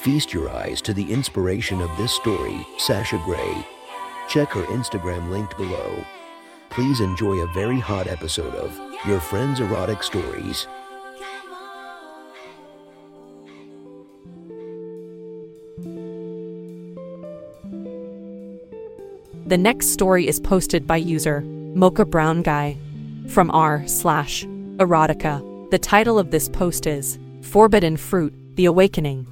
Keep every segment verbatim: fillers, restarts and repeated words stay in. Feast your eyes to the inspiration of this story, Sasha Gray. Check her Instagram linked below. Please enjoy a very hot episode of Your Friend's Erotic Stories. The next story is posted by user Mocha Brown Guy from r slash erotica. The title of this post is Forbidden Fruit, The Awakening.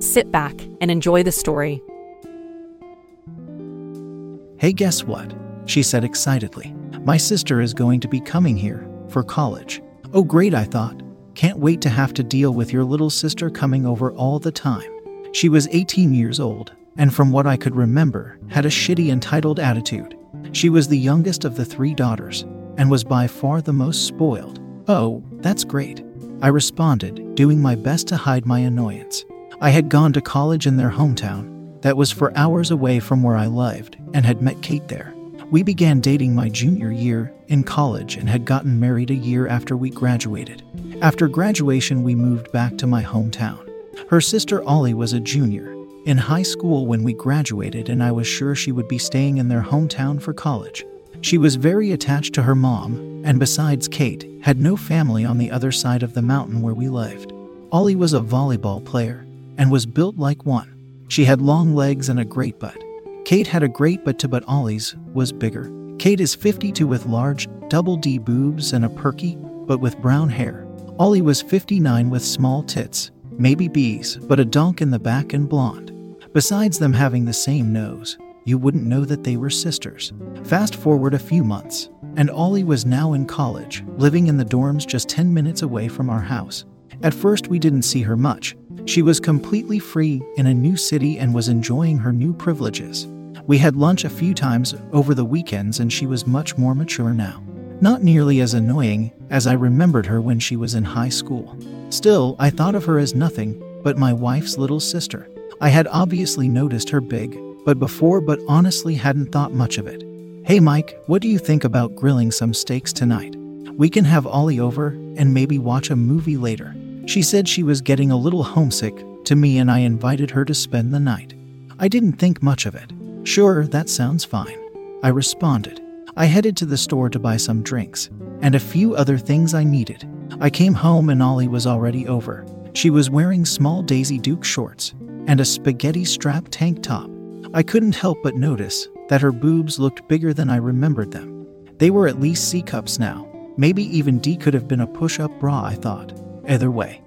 Sit back and enjoy the story. Hey, guess what? She said excitedly. My sister is going to be coming here for college. Oh, great, I thought. Can't wait to have to deal with your little sister coming over all the time. She was eighteen years old, and from what I could remember, had a shitty entitled attitude. She was the youngest of the three daughters, and was by far the most spoiled. Oh, that's great, I responded, doing my best to hide my annoyance. I had gone to college in their hometown, that was for hours away from where I lived, and had met Kate there. We began dating my junior year in college and had gotten married a year after we graduated. After graduation, we moved back to my hometown. Her sister Ollie was a junior in high school when we graduated, and I was sure she would be staying in their hometown for college. She was very attached to her mom, and besides Kate, had no family on the other side of the mountain where we lived. Ollie was a volleyball player and was built like one. She had long legs and a great butt. Kate had a great butt too, but Ollie's was bigger. Kate is fifty-two with large, double D boobs and a perky, but with brown hair. Ollie was fifty-nine with small tits, maybe B's, but a donk in the back and blonde. Besides them having the same nose, you wouldn't know that they were sisters. Fast forward a few months, and Ollie was now in college, living in the dorms just ten minutes away from our house. At first we didn't see her much. She was completely free in a new city and was enjoying her new privileges. We had lunch a few times over the weekends, and she was much more mature now. Not nearly as annoying as I remembered her when she was in high school. Still, I thought of her as nothing but my wife's little sister. I had obviously noticed her big, but before but honestly hadn't thought much of it. Hey Mike, what do you think about grilling some steaks tonight? We can have Ollie over and maybe watch a movie later. She said she was getting a little homesick to me, and I invited her to spend the night. I didn't think much of it. Sure, that sounds fine, I responded. I headed to the store to buy some drinks and a few other things I needed. I came home and Ollie was already over. She was wearing small Daisy Duke shorts and a spaghetti strap tank top. I couldn't help but notice that her boobs looked bigger than I remembered them. They were at least C cups now. Maybe even D. Could have been a push-up bra, I thought. Either way,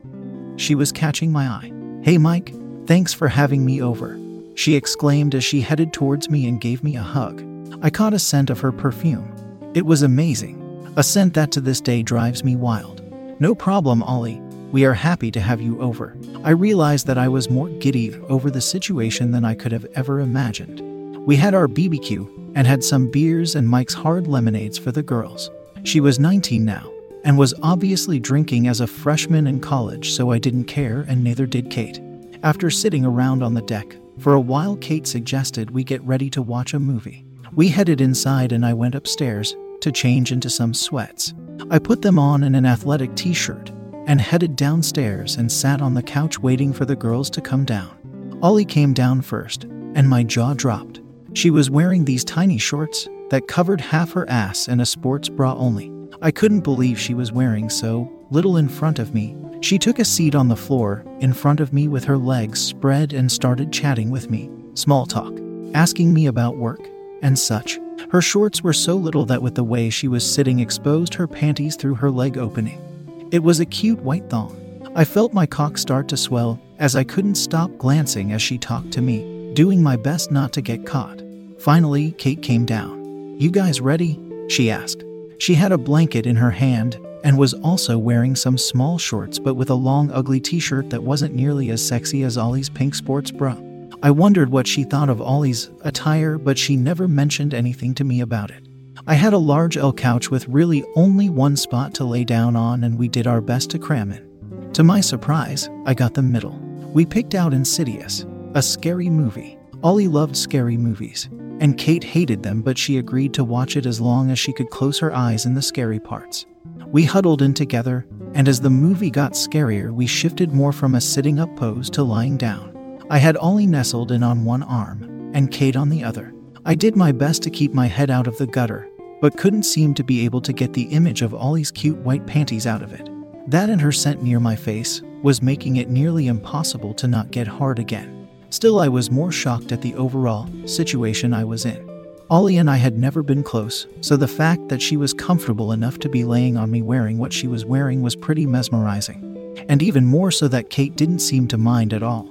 she was catching my eye. Hey Mike, thanks for having me over, she exclaimed as she headed towards me and gave me a hug. I caught a scent of her perfume. It was amazing, a scent that to this day drives me wild. No problem, Ollie, we are happy to have you over. I realized that I was more giddy over the situation than I could have ever imagined. We had our B B Q and had some beers and Mike's hard lemonades for the girls. She was nineteen now and was obviously drinking as a freshman in college, so I didn't care, and neither did Kate. After sitting around on the deck for a while, Kate suggested we get ready to watch a movie. We headed inside and I went upstairs to change into some sweats. I put them on and an athletic t-shirt and headed downstairs and sat on the couch waiting for the girls to come down. Ollie came down first, and my jaw dropped. She was wearing these tiny shorts that covered half her ass and a sports bra only. I couldn't believe she was wearing so little in front of me. She took a seat on the floor in front of me with her legs spread and started chatting with me, small talk, asking me about work and such. Her shorts were so little that with the way she was sitting exposed her panties through her leg opening. It was a cute white thong. I felt my cock start to swell as I couldn't stop glancing as she talked to me, doing my best not to get caught. Finally, Kate came down. "You guys ready?" she asked. She had a blanket in her hand and was also wearing some small shorts but with a long ugly t-shirt that wasn't nearly as sexy as Ollie's pink sports bra. I wondered what she thought of Ollie's attire, but she never mentioned anything to me about it. I had a large L couch with really only one spot to lay down on, and we did our best to cram in. To my surprise, I got the middle. We picked out Insidious, a scary movie. Ollie loved scary movies, and Kate hated them, but she agreed to watch it as long as she could close her eyes in the scary parts. We huddled in together, and as the movie got scarier, we shifted more from a sitting-up pose to lying down. I had Ollie nestled in on one arm, and Kate on the other. I did my best to keep my head out of the gutter, but couldn't seem to be able to get the image of Ollie's cute white panties out of it. That and her scent near my face was making it nearly impossible to not get hard again. Still, I was more shocked at the overall situation I was in. Ollie and I had never been close, so the fact that she was comfortable enough to be laying on me wearing what she was wearing was pretty mesmerizing. And even more so that Kate didn't seem to mind at all.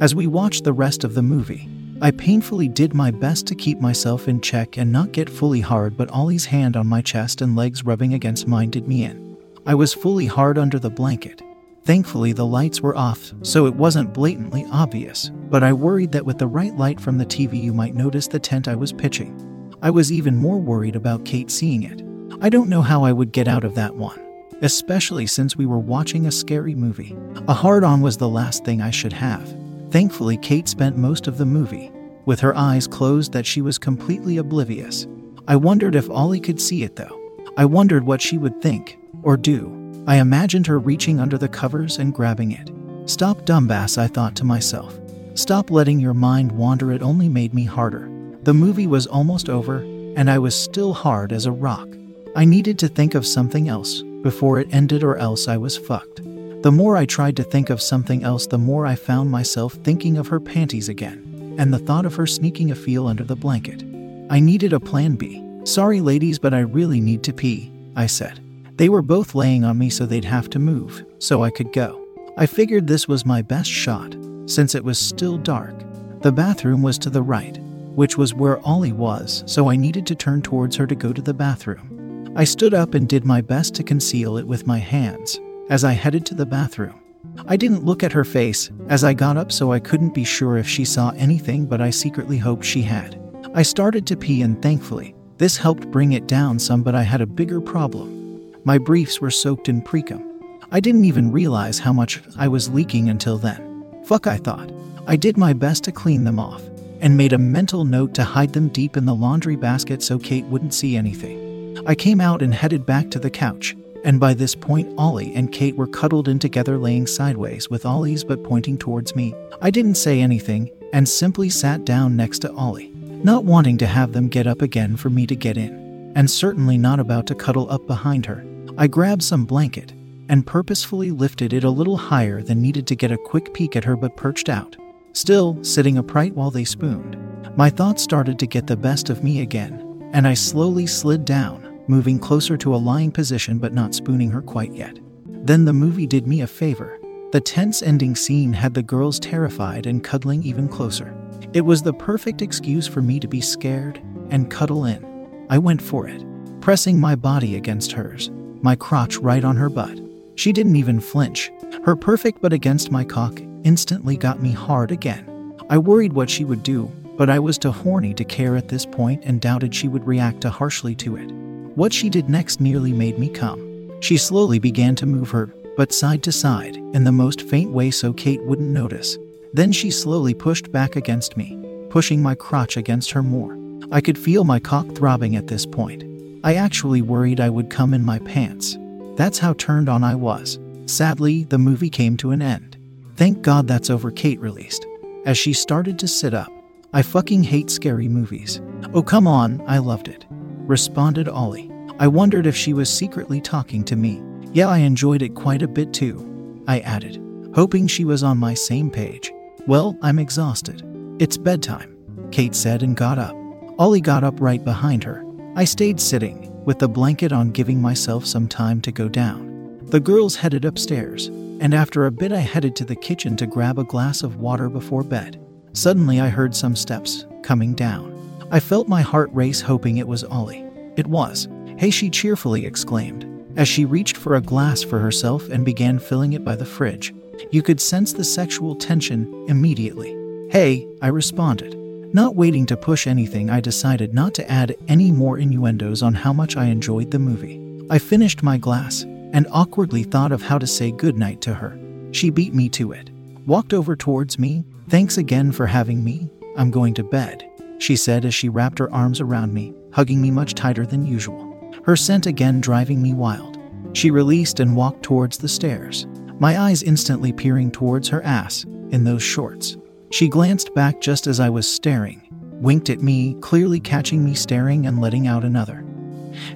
As we watched the rest of the movie, I painfully did my best to keep myself in check and not get fully hard, but Ollie's hand on my chest and legs rubbing against mine did me in. I was fully hard under the blanket. Thankfully, the lights were off, so it wasn't blatantly obvious, but I worried that with the right light from the T V you might notice the tent I was pitching. I was even more worried about Kate seeing it. I don't know how I would get out of that one, especially since we were watching a scary movie. A hard-on was the last thing I should have. Thankfully, Kate spent most of the movie with her eyes closed, that she was completely oblivious. I wondered if Ollie could see it though. I wondered what she would think or do. I imagined her reaching under the covers and grabbing it. Stop, dumbass, I thought to myself. Stop letting your mind wander, it only made me harder. The movie was almost over, and I was still hard as a rock. I needed to think of something else before it ended, or else I was fucked. The more I tried to think of something else, the more I found myself thinking of her panties again, and the thought of her sneaking a feel under the blanket. I needed a plan B. Sorry ladies, but I really need to pee, I said. They were both laying on me, so they'd have to move, so I could go. I figured this was my best shot, since it was still dark. The bathroom was to the right, which was where Ollie was, so I needed to turn towards her to go to the bathroom. I stood up and did my best to conceal it with my hands as I headed to the bathroom. I didn't look at her face as I got up, so I couldn't be sure if she saw anything, but I secretly hoped she had. I started to pee, and thankfully, this helped bring it down some, but I had a bigger problem. My briefs were soaked in precum. I didn't even realize how much I was leaking until then. Fuck, I thought. I did my best to clean them off and made a mental note to hide them deep in the laundry basket so Kate wouldn't see anything. I came out and headed back to the couch. And by this point, Ollie and Kate were cuddled in together, laying sideways with Ollie's butt pointing towards me. I didn't say anything and simply sat down next to Ollie, not wanting to have them get up again for me to get in, and certainly not about to cuddle up behind her. I grabbed some blanket and purposefully lifted it a little higher than needed to get a quick peek at her, but perched out, still sitting upright while they spooned. My thoughts started to get the best of me again, and I slowly slid down, moving closer to a lying position but not spooning her quite yet. Then the movie did me a favor. The tense ending scene had the girls terrified and cuddling even closer. It was the perfect excuse for me to be scared and cuddle in. I went for it, pressing my body against hers, my crotch right on her butt. She didn't even flinch. Her perfect butt against my cock instantly got me hard again. I worried what she would do, but I was too horny to care at this point and doubted she would react too harshly to it. What she did next nearly made me come. She slowly began to move her butt side to side in the most faint way so Kate wouldn't notice. Then she slowly pushed back against me, pushing my crotch against her more. I could feel my cock throbbing at this point. I actually worried I would come in my pants. That's how turned on I was. Sadly, the movie came to an end. Thank God that's over, Kate released as she started to sit up. I fucking hate scary movies. Oh come on, I loved it, responded Ollie. I wondered if she was secretly talking to me. Yeah, I enjoyed it quite a bit too, I added, hoping she was on my same page. Well, I'm exhausted. It's bedtime, Kate said and got up. Ollie got up right behind her. I stayed sitting, with the blanket on, giving myself some time to go down. The girls headed upstairs, and after a bit I headed to the kitchen to grab a glass of water before bed. Suddenly I heard some steps coming down. I felt my heart race, hoping it was Ollie. It was. Hey, she cheerfully exclaimed, as she reached for a glass for herself and began filling it by the fridge. You could sense the sexual tension immediately. "Hey," I responded. Not waiting to push anything, I decided not to add any more innuendos on how much I enjoyed the movie. I finished my glass and awkwardly thought of how to say goodnight to her. She beat me to it. Walked over towards me. "Thanks again for having me. I'm going to bed," she said as she wrapped her arms around me, hugging me much tighter than usual. Her scent again driving me wild. She released and walked towards the stairs, my eyes instantly peering towards her ass in those shorts. She glanced back just as I was staring, winked at me, clearly catching me staring and letting out another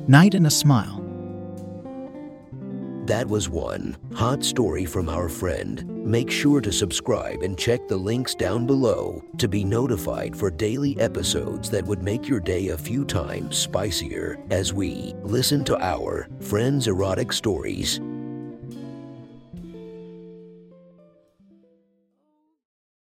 night and a smile. That was one hot story from our friend. Make sure to subscribe and check the links down below to be notified for daily episodes that would make your day a few times spicier as we listen to our friends' erotic stories.